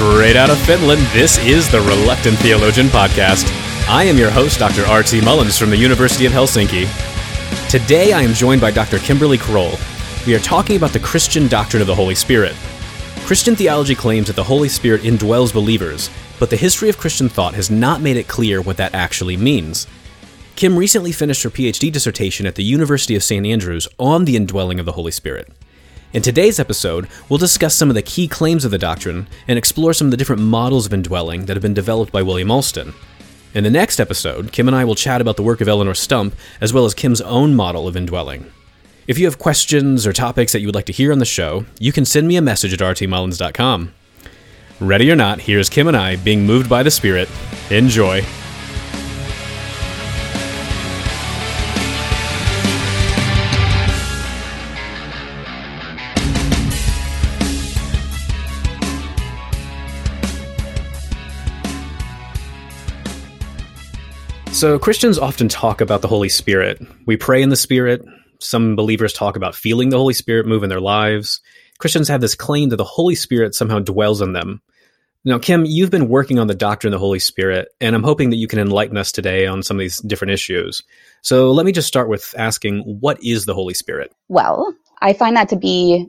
Straight out of Finland, this is the Reluctant Theologian Podcast. I am your host, Dr. R.T. Mullins from the University of Helsinki. Today I am joined by Dr. Kimberly Kroll. We are talking about the Christian doctrine of the Holy Spirit. Christian theology claims that the Holy Spirit indwells believers, but the history of Christian thought has not made it clear what that actually means. Kim recently finished her PhD dissertation at the University of St. Andrews on the indwelling of the Holy Spirit. In today's episode, we'll discuss some of the key claims of the doctrine and explore some of the different models of indwelling that have been developed by William Alston. In the next episode, Kim and I will chat about the work of Eleanor Stump, as well as Kim's own model of indwelling. If you have questions or topics that you would like to hear on the show, you can send me a message at rtmullins.com. Ready or not, here's Kim and I being moved by the Spirit. Enjoy. So Christians often talk about the Holy Spirit. We pray in the Spirit. Some believers talk about feeling the Holy Spirit move in their lives. Christians have this claim that the Holy Spirit somehow dwells in them. Now, Kim, you've been working on the doctrine of the Holy Spirit, and I'm hoping that you can enlighten us today on some of these different issues. So let me just start with asking, what is the Holy Spirit? Well, I find that to be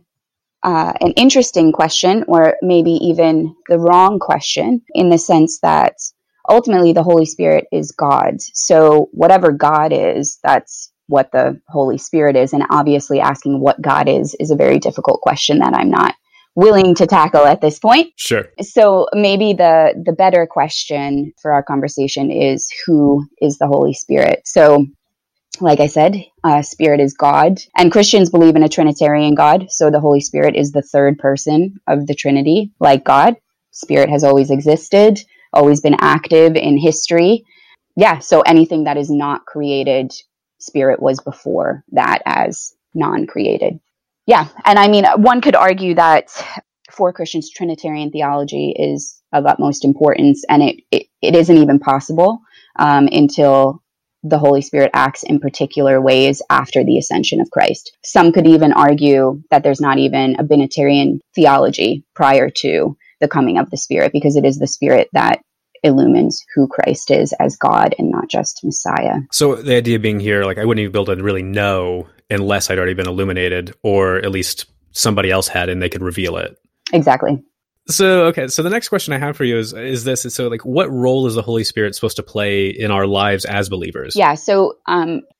an interesting question, or maybe even the wrong question, in the sense that ultimately, the Holy Spirit is God. So whatever God is, that's what the Holy Spirit is. And obviously asking what God is a very difficult question that I'm not willing to tackle at this point. Sure. So maybe the better question for our conversation is, who is the Holy Spirit? So like I said, Spirit is God. And Christians believe in a Trinitarian God. So the Holy Spirit is the third person of the Trinity, like God. Spirit has always existed, always been active in history. Yeah, so anything that is not created, Spirit was before that as non-created. Yeah, and I mean, one could argue that for Christians, Trinitarian theology is of utmost importance, and it isn't even possible until the Holy Spirit acts in particular ways after the ascension of Christ. Some could even argue that there's not even a Binitarian theology prior to the coming of the Spirit, because it is the Spirit that illumines who Christ is as God and not just Messiah. So the idea being here, like, I wouldn't even be able to really know unless I'd already been illuminated, or at least somebody else had and they could reveal it. Exactly. So, okay. So the next question I have for you is this. So, like, what role is the Holy Spirit supposed to play in our lives as believers? Yeah. So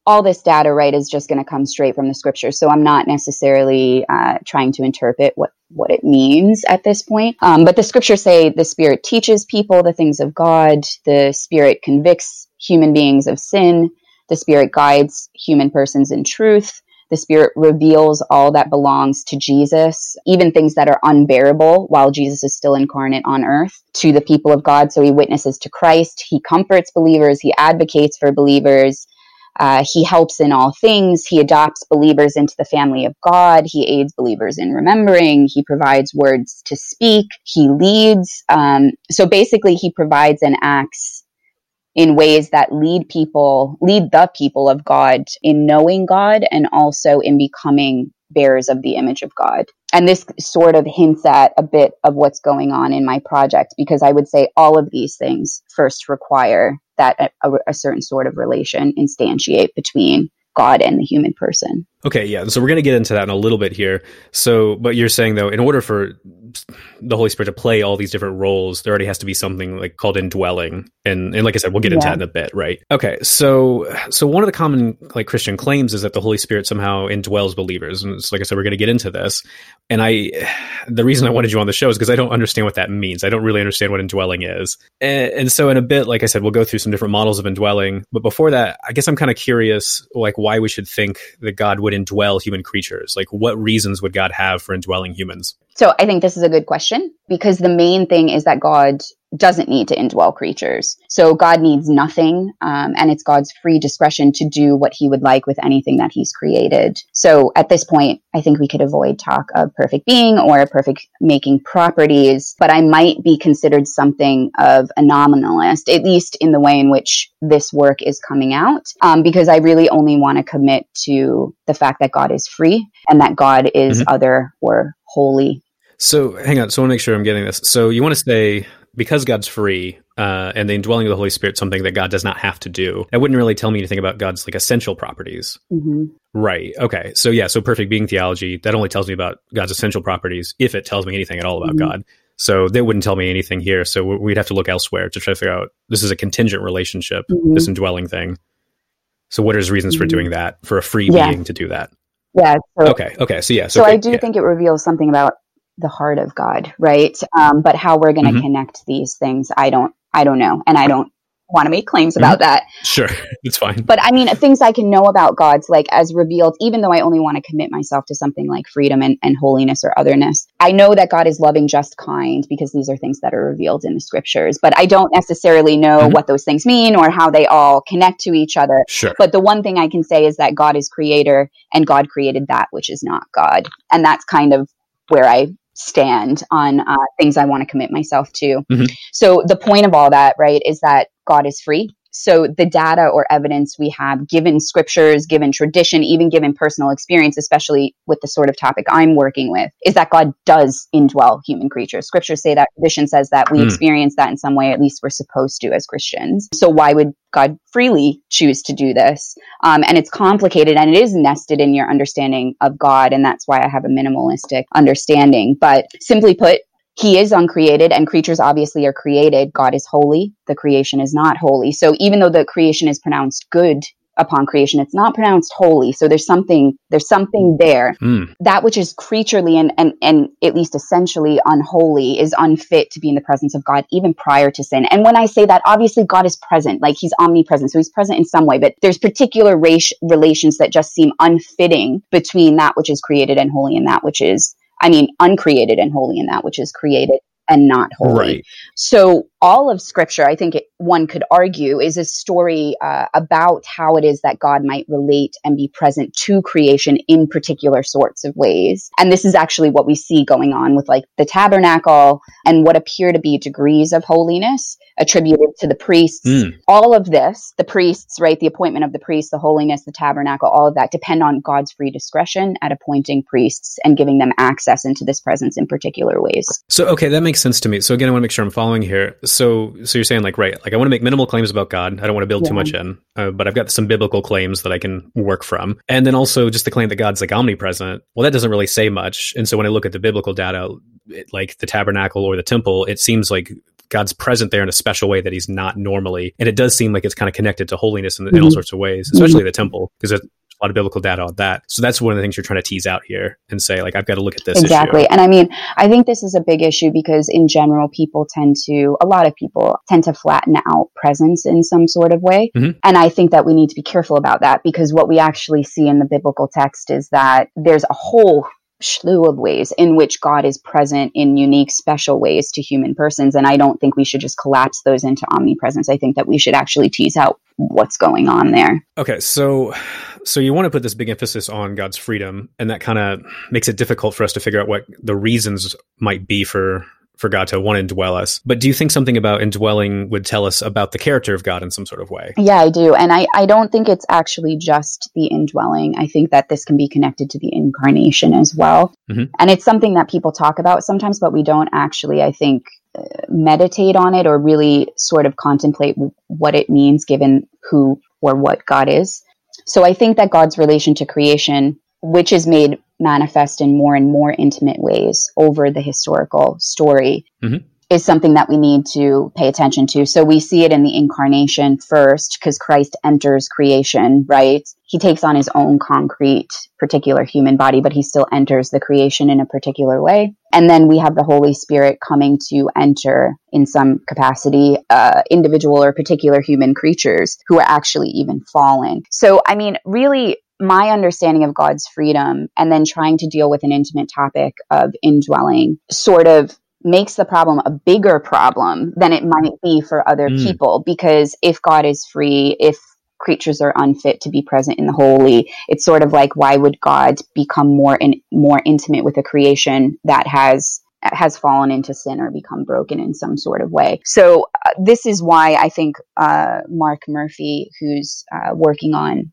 all this data, right, is just going to come straight from the scripture. So I'm not necessarily trying to interpret what it means at this point. But the scriptures say the Spirit teaches people the things of God. The Spirit convicts human beings of sin. The Spirit guides human persons in truth. The Spirit reveals all that belongs to Jesus, even things that are unbearable while Jesus is still incarnate on earth, to the people of God. So he witnesses to Christ. He comforts believers. He advocates for believers. He helps in all things. He adopts believers into the family of God. He aids believers in remembering. He provides words to speak. He leads. So basically, he provides and acts in ways that lead the people of God in knowing God, and also in becoming bearers of the image of God. And this sort of hints at a bit of what's going on in my project, because I would say all of these things first require that a certain sort of relation instantiate between God and the human person. Okay, yeah. So we're going to get into that in a little bit here. So, but you're saying, though, in order for the Holy Spirit to play all these different roles, there already has to be something like called indwelling. And like I said, we'll get into that in a bit, right? Okay. So one of the common, like, Christian claims is that the Holy Spirit somehow indwells believers. And it's, like I said, we're going to get into this. And the reason I wanted you on the show is because I don't understand what that means. I don't really understand what indwelling is. And so in a bit, like I said, we'll go through some different models of indwelling. But before that, I guess I'm kind of curious, like, why we should think that God would indwell human creatures? Like, what reasons would God have for indwelling humans? So I think this is a good question, because the main thing is that God doesn't need to indwell creatures. So God needs nothing, and it's God's free discretion to do what he would like with anything that he's created. So at this point, I think we could avoid talk of perfect being or perfect making properties, but I might be considered something of a nominalist, at least in the way in which this work is coming out, because I really only want to commit to the fact that God is free and that God is other or holy. So hang on. So I want to make sure I'm getting this. So you want to say, because God's free, and the indwelling of the Holy Spirit, something that God does not have to do. That wouldn't really tell me anything about God's like essential properties. Mm-hmm. Right. Okay. So yeah. So perfect being theology, that only tells me about God's essential properties, if it tells me anything at all about mm-hmm. God. So they wouldn't tell me anything here. So we'd have to look elsewhere to try to figure out, this is a contingent relationship, mm-hmm. this indwelling thing. So what are his reasons mm-hmm. for doing that, for a free being to do that? Yeah. So, okay. So yeah. So I do think it reveals something about the heart of God, right? But how we're going to mm-hmm. connect these things, I don't know. And I don't want to make claims about mm-hmm. that. Sure. It's fine. But I mean, things I can know about God's, like as revealed, even though I only want to commit myself to something like freedom and holiness or otherness, I know that God is loving, just, kind, because these are things that are revealed in the scriptures, but I don't necessarily know mm-hmm. what those things mean or how they all connect to each other. Sure. But the one thing I can say is that God is creator and God created that which is not God. And that's kind of where I stand on things I want to commit myself to. Mm-hmm. So the point of all that, right, is that God is free. So the data or evidence we have, given scriptures, given tradition, even given personal experience, especially with the sort of topic I'm working with, is that God does indwell human creatures. Scriptures say that, tradition says that, we experience that in some way, at least we're supposed to as Christians. So why would God freely choose to do this? And it's complicated and it is nested in your understanding of God. And that's why I have a minimalistic understanding. But simply put, He is uncreated and creatures obviously are created. God is holy. The creation is not holy. So even though the creation is pronounced good upon creation, it's not pronounced holy. So there's something there. That which is creaturely and at least essentially unholy is unfit to be in the presence of God, even prior to sin. And when I say that, obviously God is present, like he's omnipresent. So he's present in some way, but there's particular relations that just seem unfitting between that which is created and holy and that which is uncreated and holy, and that which is created and not holy. Right. So all of scripture, I think one could argue, is a story about how it is that God might relate and be present to creation in particular sorts of ways. And this is actually what we see going on with like the tabernacle and what appear to be degrees of holiness attributed to the priests. All of this, the priests, right, the appointment of the priests, the holiness, the tabernacle, all of that depend on God's free discretion at appointing priests and giving them access into this presence in particular ways. So, okay, that makes sense to me. So again, I want to make sure I'm following here. So you're saying like, right, like I want to make minimal claims about God. I don't want to build too much in, but I've got some biblical claims that I can work from. And then also just the claim that God's like omnipresent. Well, that doesn't really say much. And so when I look at the biblical data, like the tabernacle or the temple, it seems like God's present there in a special way that he's not normally. And it does seem like it's kind of connected to holiness in all sorts of ways, especially the temple, because there's a lot of biblical data on that. So that's one of the things you're trying to tease out here and say, like, I've got to look at this issue. And I think this is a big issue because in general, a lot of people tend to flatten out presence in some sort of way. Mm-hmm. And I think that we need to be careful about that because what we actually see in the biblical text is that there's a whole slew of ways in which God is present in unique, special ways to human persons. And I don't think we should just collapse those into omnipresence. I think that we should actually tease out what's going on there. Okay. So you want to put this big emphasis on God's freedom, and that kind of makes it difficult for us to figure out what the reasons might be for God to want to indwell us. But do you think something about indwelling would tell us about the character of God in some sort of way? Yeah, I do. And I don't think it's actually just the indwelling. I think that this can be connected to the incarnation as well. Mm-hmm. And it's something that people talk about sometimes, but we don't actually, I think, meditate on it or really sort of contemplate what it means given who or what God is. So I think that God's relation to creation, which is made manifest in more and more intimate ways over the historical story, is something that we need to pay attention to. So we see it in the incarnation first, because Christ enters creation, right? He takes on his own concrete particular human body, but he still enters the creation in a particular way. And then we have the Holy Spirit coming to enter in some capacity, individual or particular human creatures who are actually even fallen. So, really, my understanding of God's freedom and then trying to deal with an intimate topic of indwelling sort of makes the problem a bigger problem than it might be for other people. Because if God is free, if creatures are unfit to be present in the holy, it's sort of like, why would God become more intimate with a creation that has fallen into sin or become broken in some sort of way? So this is why I think Mark Murphy, who's working on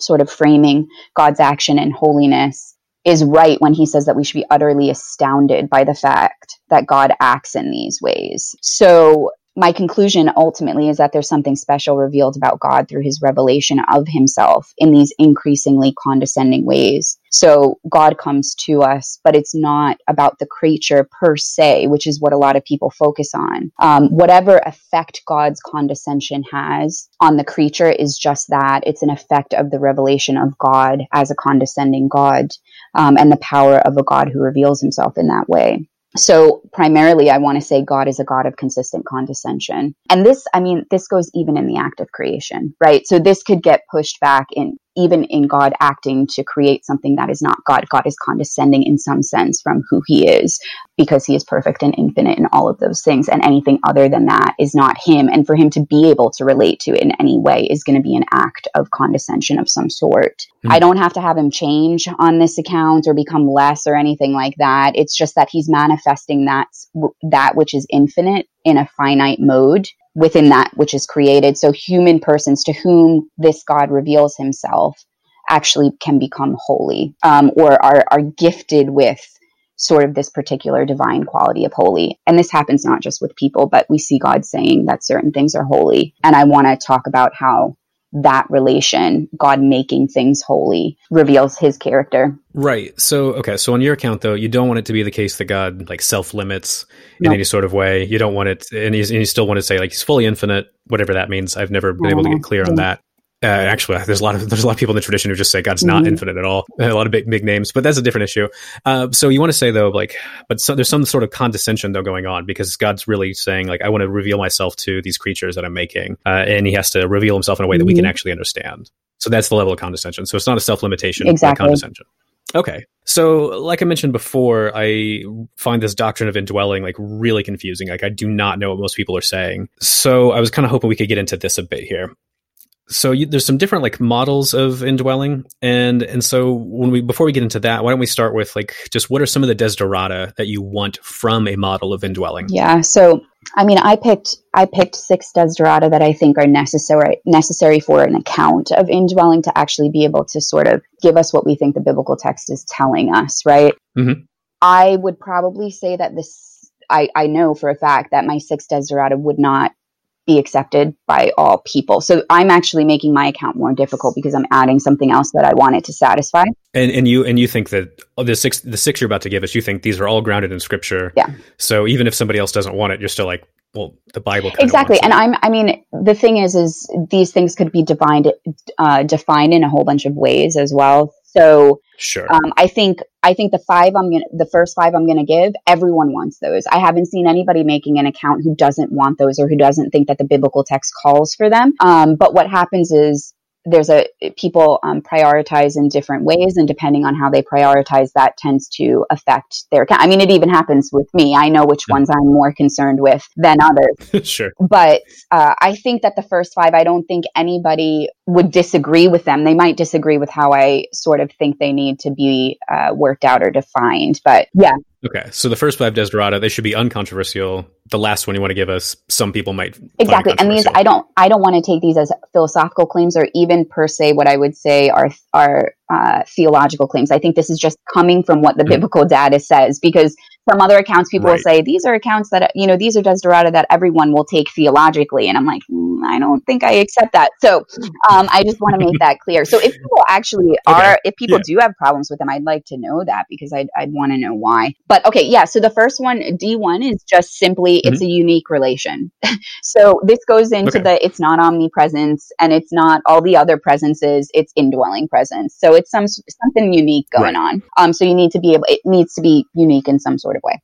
sort of framing God's action and holiness is right when he says that we should be utterly astounded by the fact that God acts in these ways. So my conclusion ultimately is that there's something special revealed about God through his revelation of himself in these increasingly condescending ways. So God comes to us, but it's not about the creature per se, which is what a lot of people focus on. Whatever effect God's condescension has on the creature is just that. It's an effect of the revelation of God as a condescending God, and the power of a God who reveals himself in that way. So primarily, I want to say God is a God of consistent condescension. And this, I mean, this goes even in the act of creation, right? So this could get pushed back in, even in God acting to create something that is not God. God is condescending in some sense from who he is, because he is perfect and infinite in all of those things. And anything other than that is not him. And for him to be able to relate to it in any way is going to be an act of condescension of some sort. Mm. I don't have to have him change on this account or become less or anything like that. It's just that he's manifesting that which is infinite in a finite mode within that which is created. So human persons to whom this God reveals himself actually can become holy, or are gifted with sort of this particular divine quality of holy. And this happens not just with people, but we see God saying that certain things are holy. And I want to talk about how that relation, God making things holy, reveals his character. Right. So, okay. So on your account though, you don't want it to be the case that God like self-limits in any sort of way. You don't want it. And you still want to say like, he's fully infinite, whatever that means. I've never been able to get clear on that. Actually, there's a lot of people in the tradition who just say God's not infinite at all. A lot of big names, but that's a different issue. So you want to say though, like, but so, there's some sort of condescension though going on, because God's really saying like, I want to reveal myself to these creatures that I'm making, and he has to reveal himself in a way that we can actually understand. So that's the level of condescension. So it's not a self-limitation, exactly. Like condescension. Okay. So like I mentioned before, I find this doctrine of indwelling like really confusing. Like I do not know what most people are saying. So I was kind of hoping we could get into this a bit here. So there's some different like models of indwelling. And so before we get into that, why don't we start with like, just what are some of the desiderata that you want from a model of indwelling? Yeah. So, I mean, I picked six desiderata that I think are necessary for an account of indwelling to actually be able to sort of give us what we think the biblical text is telling us. Right. Mm-hmm. I would probably say that I know for a fact that my six desiderata would not be accepted by all people. So I'm actually making my account more difficult because I'm adding something else that I want it to satisfy. And you think that the six you're about to give us, you think these are all grounded in scripture. Yeah. So even if somebody else doesn't want it, you're still like, well, the Bible kind of exactly. And I mean, the thing is these things could be defined in a whole bunch of ways as well. So sure. I think the first five I'm gonna give, everyone wants those. I haven't seen anybody making an account who doesn't want those or who doesn't think that the biblical text calls for them. But what happens is people prioritize in different ways, and depending on how they prioritize, that tends to affect their account. I mean, it even happens with me. I know which ones I'm more concerned with than others. Sure. But I think that the first five, I don't think anybody would disagree with them. They might disagree with how I sort of think they need to be worked out or defined, but yeah. Okay. So the first five desiderata, they should be uncontroversial. The last one you want to give us, some people might exactly. And these, I don't want to take these as philosophical claims or even per se what I would say are theological claims. I think this is just coming from what the biblical data says, because from other accounts, people will say, these are accounts that, you know, these are desiderata that everyone will take theologically. And I'm like, I don't think I accept that. So I just want to make that clear. So if people actually are, if people do have problems with them, I'd like to know that, because I'd want to know why. But okay, yeah. So the first one, D1, is just simply, it's a unique relation. So this goes into it's not omnipresence and it's not all the other presences, it's indwelling presence. So it's something unique going on. So you need to be able, it needs to be unique in some sort of way.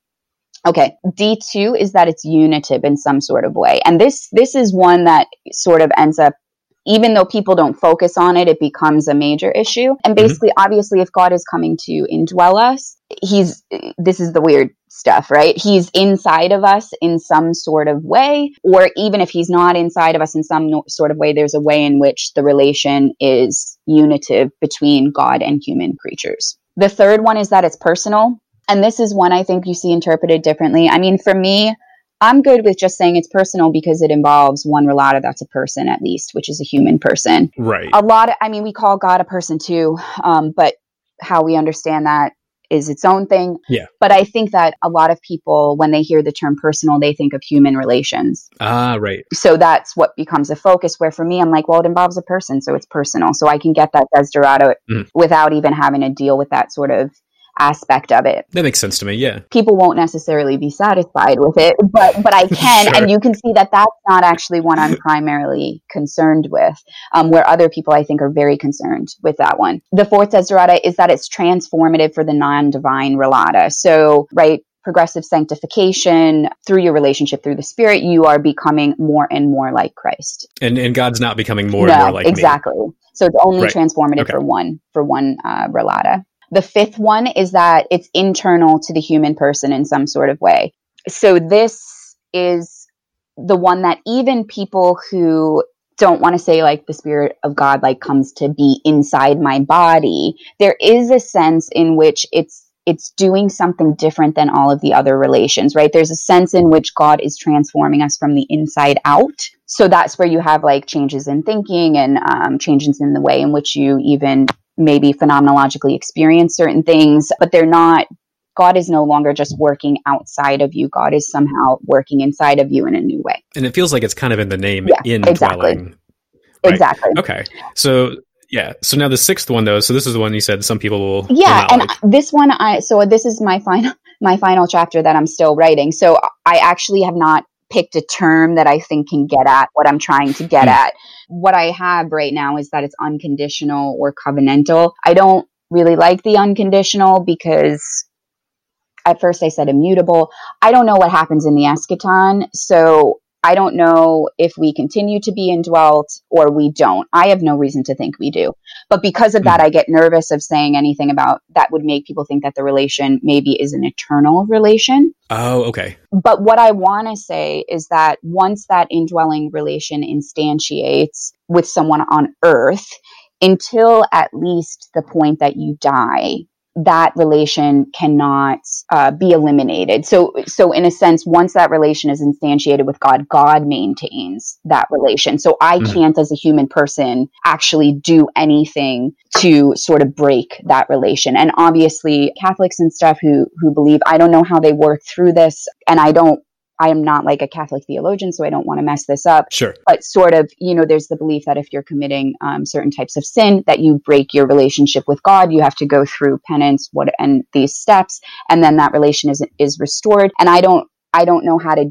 Okay. D2 is that it's unitive in some sort of way. And this is one that sort of ends up, even though people don't focus on it, it becomes a major issue. And basically, obviously, if God is coming to indwell us, this is the weird stuff, right? He's inside of us in some sort of way, or even if he's not inside of us in some sort of way, there's a way in which the relation is unitive between God and human creatures. The third one is that it's personal. And this is one I think you see interpreted differently. I mean, for me, I'm good with just saying it's personal because it involves one relata that's a person at least, which is a human person. Right. A lot of, I mean, we call God a person too, but how we understand that is its own thing. Yeah. But I think that a lot of people, when they hear the term personal, they think of human relations. Ah, right. So that's what becomes a focus, where for me, I'm like, well, it involves a person, so it's personal. So I can get that Desderado without even having to deal with that sort of aspect of it. That makes sense to me. Yeah. People won't necessarily be satisfied with it, but I can. Sure. And you can see that that's not actually one I'm primarily concerned with, where other people I think are very concerned with that one. The fourth Desiderata is that it's transformative for the non-divine relata. So, right, progressive sanctification through your relationship through the Spirit, you are becoming more and more like Christ. And God's not becoming more and more like exactly. me. Exactly. So it's only right. transformative okay. for one relata. The fifth one is that it's internal to the human person in some sort of way. So this is the one that even people who don't want to say like the Spirit of God like comes to be inside my body, there is a sense in which it's doing something different than all of the other relations, right? There's a sense in which God is transforming us from the inside out. So that's where you have like changes in thinking and changes in the way in which you even maybe phenomenologically experience certain things, but they're not, God is no longer just working outside of you. God is somehow working inside of you in a new way. And it feels like it's kind of in the name, indwelling. Right? Exactly. Okay. So, yeah. So now the sixth one though, so this is the one you said some people will. Yeah. And like. This one, so this is my final chapter that I'm still writing. So I actually have not picked a term that I think can get at what I'm trying to get at. What I have right now is that it's unconditional or covenantal. I don't really like the unconditional because at first I said immutable. I don't know what happens in the eschaton. So I don't know if we continue to be indwelt or we don't. I have no reason to think we do. But because of that, I get nervous of saying anything about that would make people think that the relation maybe is an eternal relation. Oh, okay. But what I want to say is that once that indwelling relation instantiates with someone on earth, until at least the point that you die, that relation cannot be eliminated. So in a sense, once that relation is instantiated with God, God maintains that relation. So I can't, as a human person, actually do anything to sort of break that relation. And obviously, Catholics and stuff who believe, I don't know how they work through this, and I am not like a Catholic theologian, so I don't want to mess this up. Sure. But sort of, there's the belief that if you're committing certain types of sin, that you break your relationship with God. You have to go through penance and these steps, and then that relation is restored. And I don't know how to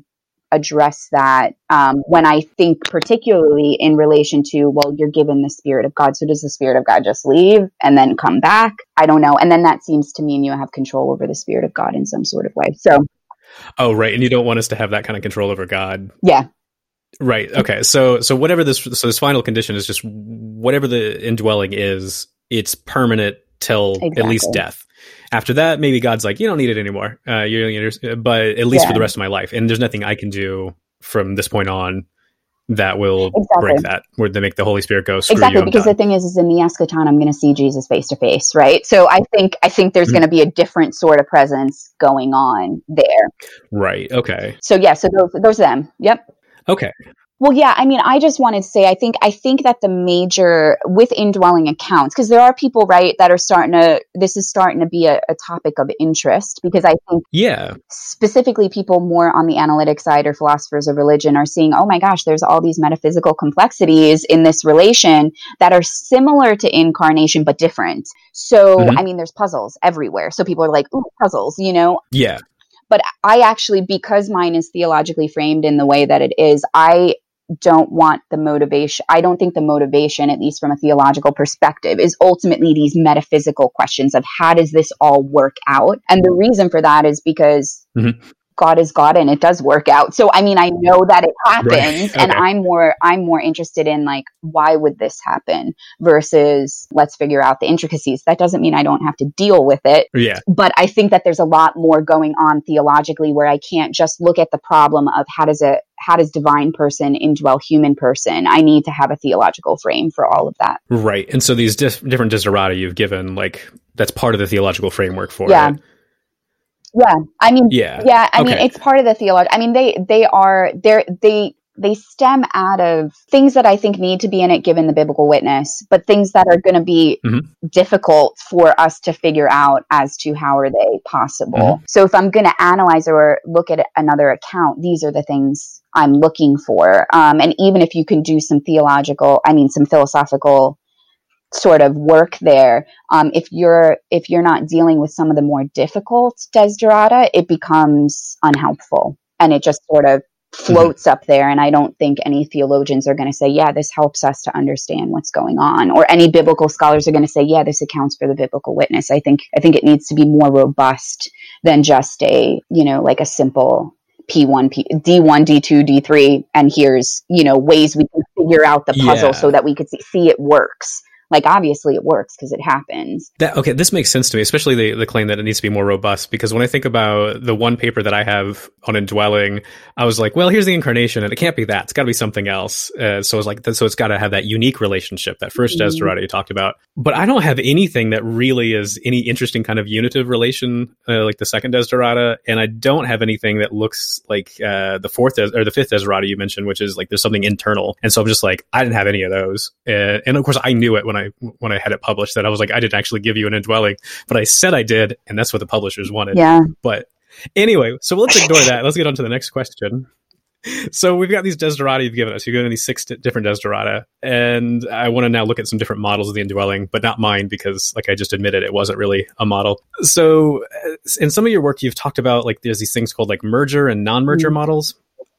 address that when I think particularly in relation to, well, you're given the Spirit of God. So does the Spirit of God just leave and then come back? I don't know. And then that seems to mean you have control over the Spirit of God in some sort of way. So. Oh, right. And you don't want us to have that kind of control over God. Yeah. Right. Okay. So whatever this final condition is, just whatever the indwelling is, it's permanent till at least death. After that, maybe God's like, you don't need it anymore. But at least for the rest of my life. And there's nothing I can do from this point on that will break that, where they make the Holy Spirit go, screw you, because done. The thing is in the eschaton, I'm going to see Jesus face to face, right? So I think there's going to be a different sort of presence going on there. Right. Okay. So yeah, so those are them. Yep. Okay. Well, yeah, I mean, I just wanted to say, I think that the major with indwelling accounts, because there are people, right, that are this is starting to be a topic of interest, because I think specifically people more on the analytic side or philosophers of religion are seeing, oh my gosh, there's all these metaphysical complexities in this relation that are similar to incarnation, but different. So, I mean, there's puzzles everywhere. So people are like, ooh, puzzles, Yeah. But I actually, because mine is theologically framed in the way that it is, I don't think the motivation, at least from a theological perspective, is ultimately these metaphysical questions of how does this all work out? And the reason for that is because God is God and it does work out. So, I mean, I know that it happens and I'm more interested in like, why would this happen versus let's figure out the intricacies. That doesn't mean I don't have to deal with it. Yeah. But I think that there's a lot more going on theologically where I can't just look at the problem of how does divine person indwell human person? I need to have a theological frame for all of that. Right. And so these different desiderata you've given, like that's part of the theological framework for it. Yeah. I mean, it's part of the theology. I mean, they are, they they stem out of things that I think need to be in it given the biblical witness, but things that are going to be difficult for us to figure out as to how are they possible. So if I'm going to analyze or look at another account, these are the things I'm looking for. And even if you can do some philosophical sort of work there, if you're not dealing with some of the more difficult desiderata, it becomes unhelpful and it just sort of floats up there. And I don't think any theologians are going to say, yeah, this helps us to understand what's going on, or any biblical scholars are going to say, yeah, this accounts for the biblical witness. I think it needs to be more robust than just a, like a simple P1, D1, D2, D3, and here's, ways we can figure out the puzzle so that we could see it works. Like, obviously it works because it happens. This makes sense to me, especially the claim that it needs to be more robust, because when I think about the one paper that I have on indwelling, I was like, well, here's the incarnation, and it can't be that. It's got to be something else. So it's got to have that unique relationship, that first desiderata you talked about. But I don't have anything that really is any interesting kind of unitive relation, like the second desiderata, and I don't have anything that looks like the fifth desiderata you mentioned, which is like there's something internal. And so I'm just like, I didn't have any of those. And of course, I knew it when I had it published that I was like, I didn't actually give you an indwelling, but I said I did, and that's what the publishers wanted. Yeah. But anyway, so let's ignore that. Let's get on to the next question. So we've got these desiderata you've given us. You've given these six different desiderata, and I want to now look at some different models of the indwelling, but not mine, because like I just admitted, it wasn't really a model. So in some of your work, you've talked about like there's these things called like merger and non-merger models.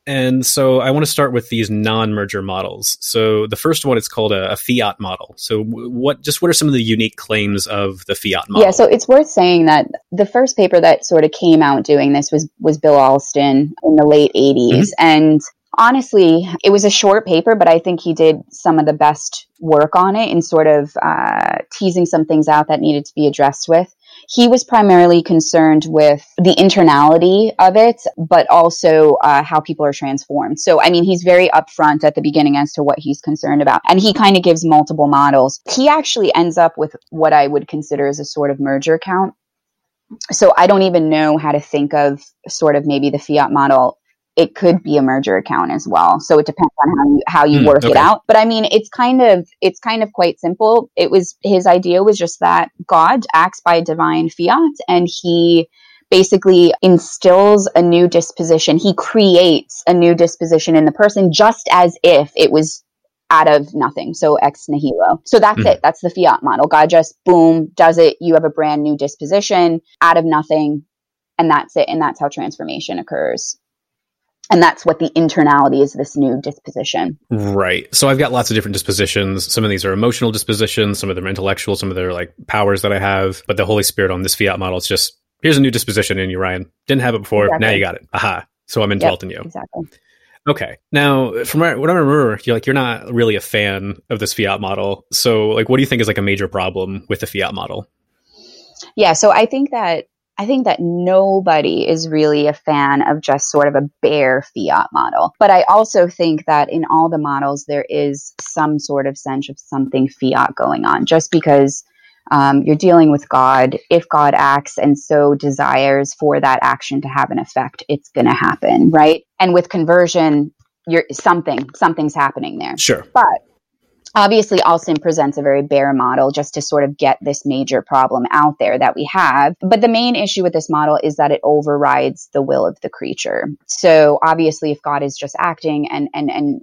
And so I want to start with these non-merger models. So the first one is called a fiat model. So what are some of the unique claims of the fiat model? Yeah, so it's worth saying that the first paper that sort of came out doing this was Bill Alston in the late 80s. And honestly, it was a short paper, but I think he did some of the best work on it in sort of teasing some things out that needed to be addressed with. He was primarily concerned with the internality of it, but also how people are transformed. So, I mean, he's very upfront at the beginning as to what he's concerned about. And he kind of gives multiple models. He actually ends up with what I would consider as a sort of merger count. So I don't even know how to think of sort of maybe the fiat model. It could be a merger account as well. So it depends on how you work it out. But I mean, it's kind of quite simple. It was, his idea was just that God acts by divine fiat, and he basically instills a new disposition. He creates a new disposition in the person, just as if it was out of nothing. So ex nihilo. So that's it. That's the fiat model. God just boom, does it. You have a brand new disposition out of nothing. And that's it. And that's how transformation occurs. And that's what the internality is, this new disposition. Right. So I've got lots of different dispositions. Some of these are emotional dispositions. Some of them are intellectual. Some of them are like powers that I have. But the Holy Spirit on this fiat model, it's just, here's a new disposition in you, Ryan. Didn't have it before. Exactly. Now you got it. Aha. So I'm indwelt in you. Exactly. Okay. Now, from what I remember, you're not really a fan of this fiat model. So like, what do you think is like a major problem with the fiat model? Yeah. So I think that nobody is really a fan of just sort of a bare fiat model. But I also think that in all the models, there is some sort of sense of something fiat going on, just because you're dealing with God. If God acts and so desires for that action to have an effect, it's going to happen, right? And with conversion, something's happening there. Sure. But obviously, Alston presents a very bare model just to sort of get this major problem out there that we have. But the main issue with this model is that it overrides the will of the creature. So obviously, if God is just acting and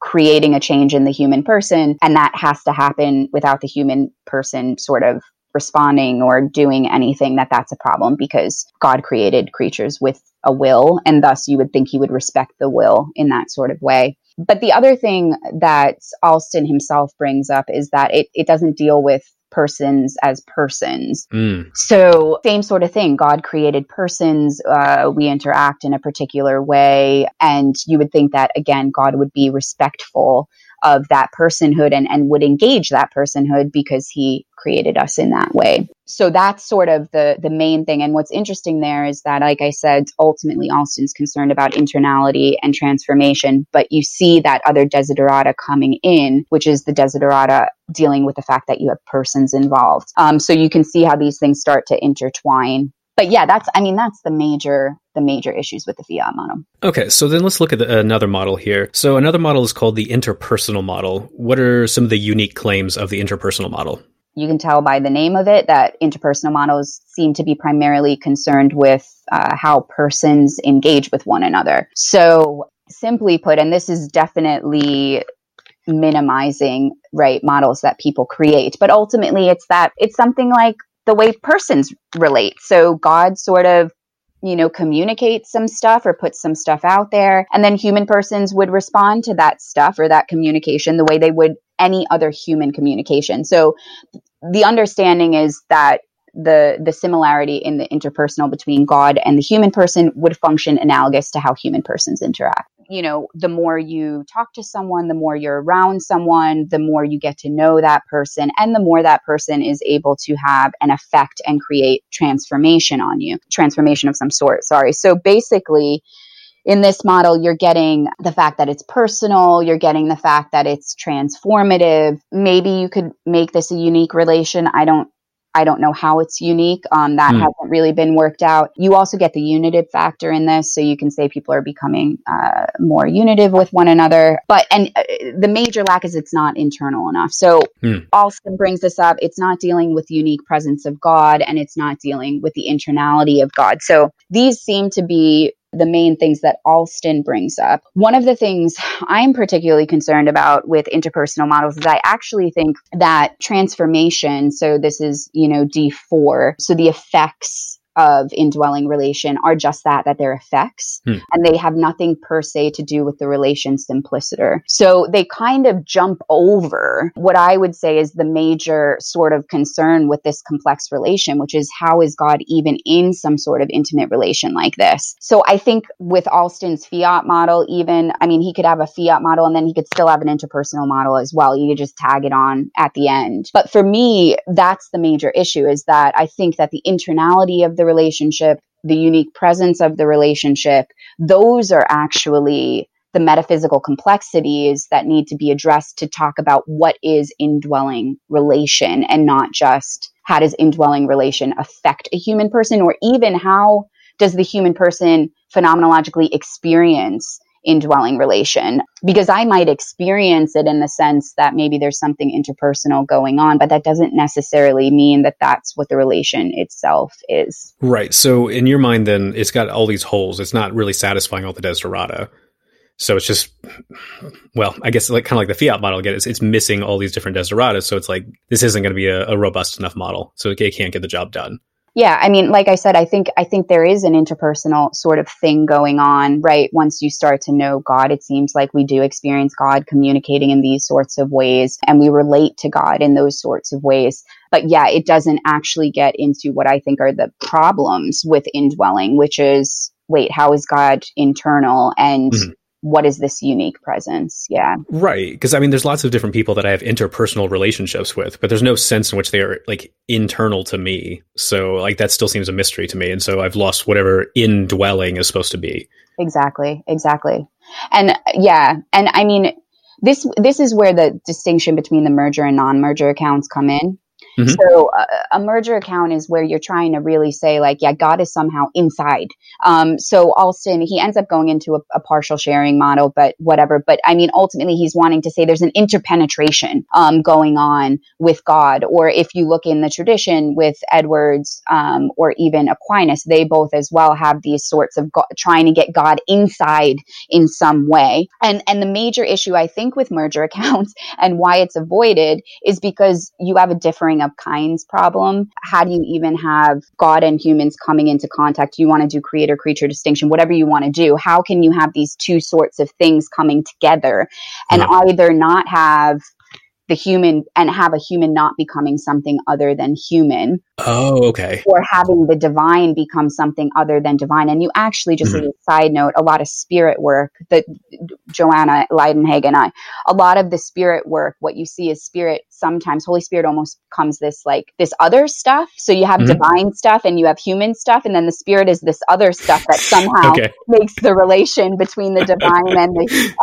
creating a change in the human person, and that has to happen without the human person sort of responding or doing anything, that's a problem, because God created creatures with a will, and thus you would think he would respect the will in that sort of way. But the other thing that Alston himself brings up is that it doesn't deal with persons as persons. So same sort of thing. God created persons. We interact in a particular way. And you would think that, again, God would be respectful of that personhood and would engage that personhood because he created us in that way. So that's sort of the main thing. And what's interesting there is that, like I said, ultimately Alston's concerned about internality and transformation, but you see that other desiderata coming in, which is the desiderata dealing with the fact that you have persons involved. So you can see how these things start to intertwine. But yeah, that's the major the major issues with the fiat model. Okay, so then let's look at another model here. So another model is called the interpersonal model. What are some of the unique claims of the interpersonal model? You can tell by the name of it that interpersonal models seem to be primarily concerned with how persons engage with one another. So simply put, and this is definitely minimizing, right, models that people create, but ultimately it's something like the way persons relate. So God sort of, communicate some stuff or put some stuff out there. And then human persons would respond to that stuff or that communication the way they would any other human communication. So the understanding is that the similarity in the interpersonal between God and the human person would function analogous to how human persons interact. The more you talk to someone, the more you're around someone, the more you get to know that person, and the more that person is able to have an effect and create transformation of some sort. So basically, in this model, you're getting the fact that it's personal, you're getting the fact that it's transformative. Maybe you could make this a unique relation. I don't know how it's unique. That hasn't really been worked out. You also get the unitive factor in this. So you can say people are becoming more unitive with one another. But the major lack is it's not internal enough. So Alston brings this up. It's not dealing with unique presence of God, and it's not dealing with the internality of God. So these seem to be the main things that Alston brings up. One of the things I'm particularly concerned about with interpersonal models is I actually think that transformation, so this is, D4, so the effects of indwelling relation are just that they're effects, and they have nothing per se to do with the relation simpliciter. So they kind of jump over what I would say is the major sort of concern with this complex relation, which is how is God even in some sort of intimate relation like this? So I think with Alston's fiat model, he could have a fiat model and then he could still have an interpersonal model as well. You could just tag it on at the end. But for me, that's the major issue, is that I think that the internality of the relationship, the unique presence of the relationship, those are actually the metaphysical complexities that need to be addressed to talk about what is indwelling relation, and not just how does indwelling relation affect a human person, or even how does the human person phenomenologically experience indwelling relation. Because I might experience it in the sense that maybe there's something interpersonal going on, but that doesn't necessarily mean that that's what the relation itself is. Right. So in your mind, then, it's got all these holes. It's not really satisfying all the desiderata. So it's just, well, I guess like the fiat model again, it's missing all these different desideratas. So it's like, this isn't going to be a robust enough model. So it can't get the job done. Yeah, like I said, I think there is an interpersonal sort of thing going on, right? Once you start to know God, it seems like we do experience God communicating in these sorts of ways, and we relate to God in those sorts of ways. But yeah, it doesn't actually get into what I think are the problems with indwelling, which is, wait, how is God internal? And what is this unique presence? Yeah. Right. Because there's lots of different people that I have interpersonal relationships with, but there's no sense in which they are like internal to me. So that still seems a mystery to me. And so I've lost whatever indwelling is supposed to be. Exactly. And yeah. And this is where the distinction between the merger and non-merger accounts come in. Mm-hmm. So a merger account is where you're trying to really say God is somehow inside. So Alston, he ends up going into a partial sharing model, but whatever. But ultimately he's wanting to say there's an interpenetration going on with God. Or if you look in the tradition with Edwards or even Aquinas, they both as well have these sorts of trying to get God inside in some way. And the major issue I think with merger accounts and why it's avoided is because you have a differing of kinds problem. How do you even have God and humans coming into contact? You want to do creator-creature distinction, whatever you want to do. How can you have these two sorts of things coming together and either not have the human and have a human not becoming something other than human? Oh, okay. Or having the divine become something other than divine. And you actually, just as a side note, a lot of spirit work that Joanna Leidenhag and I, a lot of the spirit work, what you see is spirit, sometimes Holy Spirit almost becomes this this other stuff. So you have divine stuff and you have human stuff, and then the spirit is this other stuff that somehow makes the relation between the divine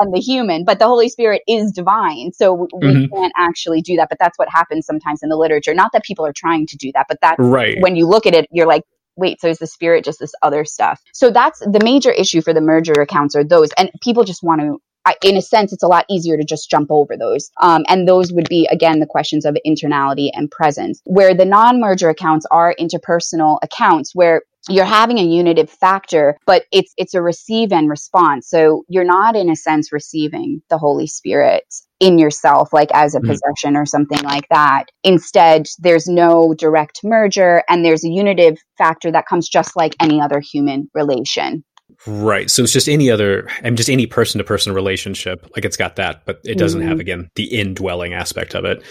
and the human. But the Holy Spirit is divine. So we can't actually do that. But that's what happens sometimes in the literature. Not that people are trying to do that, but that's right. When you look at it, you're like, wait, so is the spirit just this other stuff? So that's the major issue for the merger accounts are those. And people just want to, in a sense, it's a lot easier to just jump over those. And those would be, again, the questions of internality and presence, where the non-merger accounts are interpersonal accounts where you're having a unitive factor, but it's a receive and response. So you're not, in a sense, receiving the Holy Spirit in yourself, like as a possession or something like that. Instead, there's no direct merger and there's a unitive factor that comes just like any other human relation. Right. So it's just any other, I mean, just any person-to-person relationship. Like it's got that, but it doesn't have, again, the indwelling aspect of it.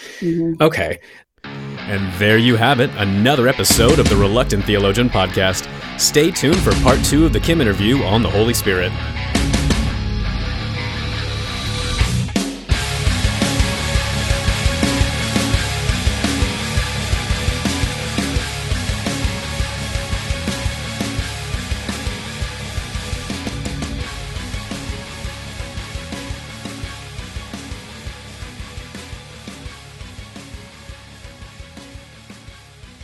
Okay. And there you have it, another episode of the Reluctant Theologian podcast. Stay tuned for part 2 of the Kim interview on the Holy Spirit.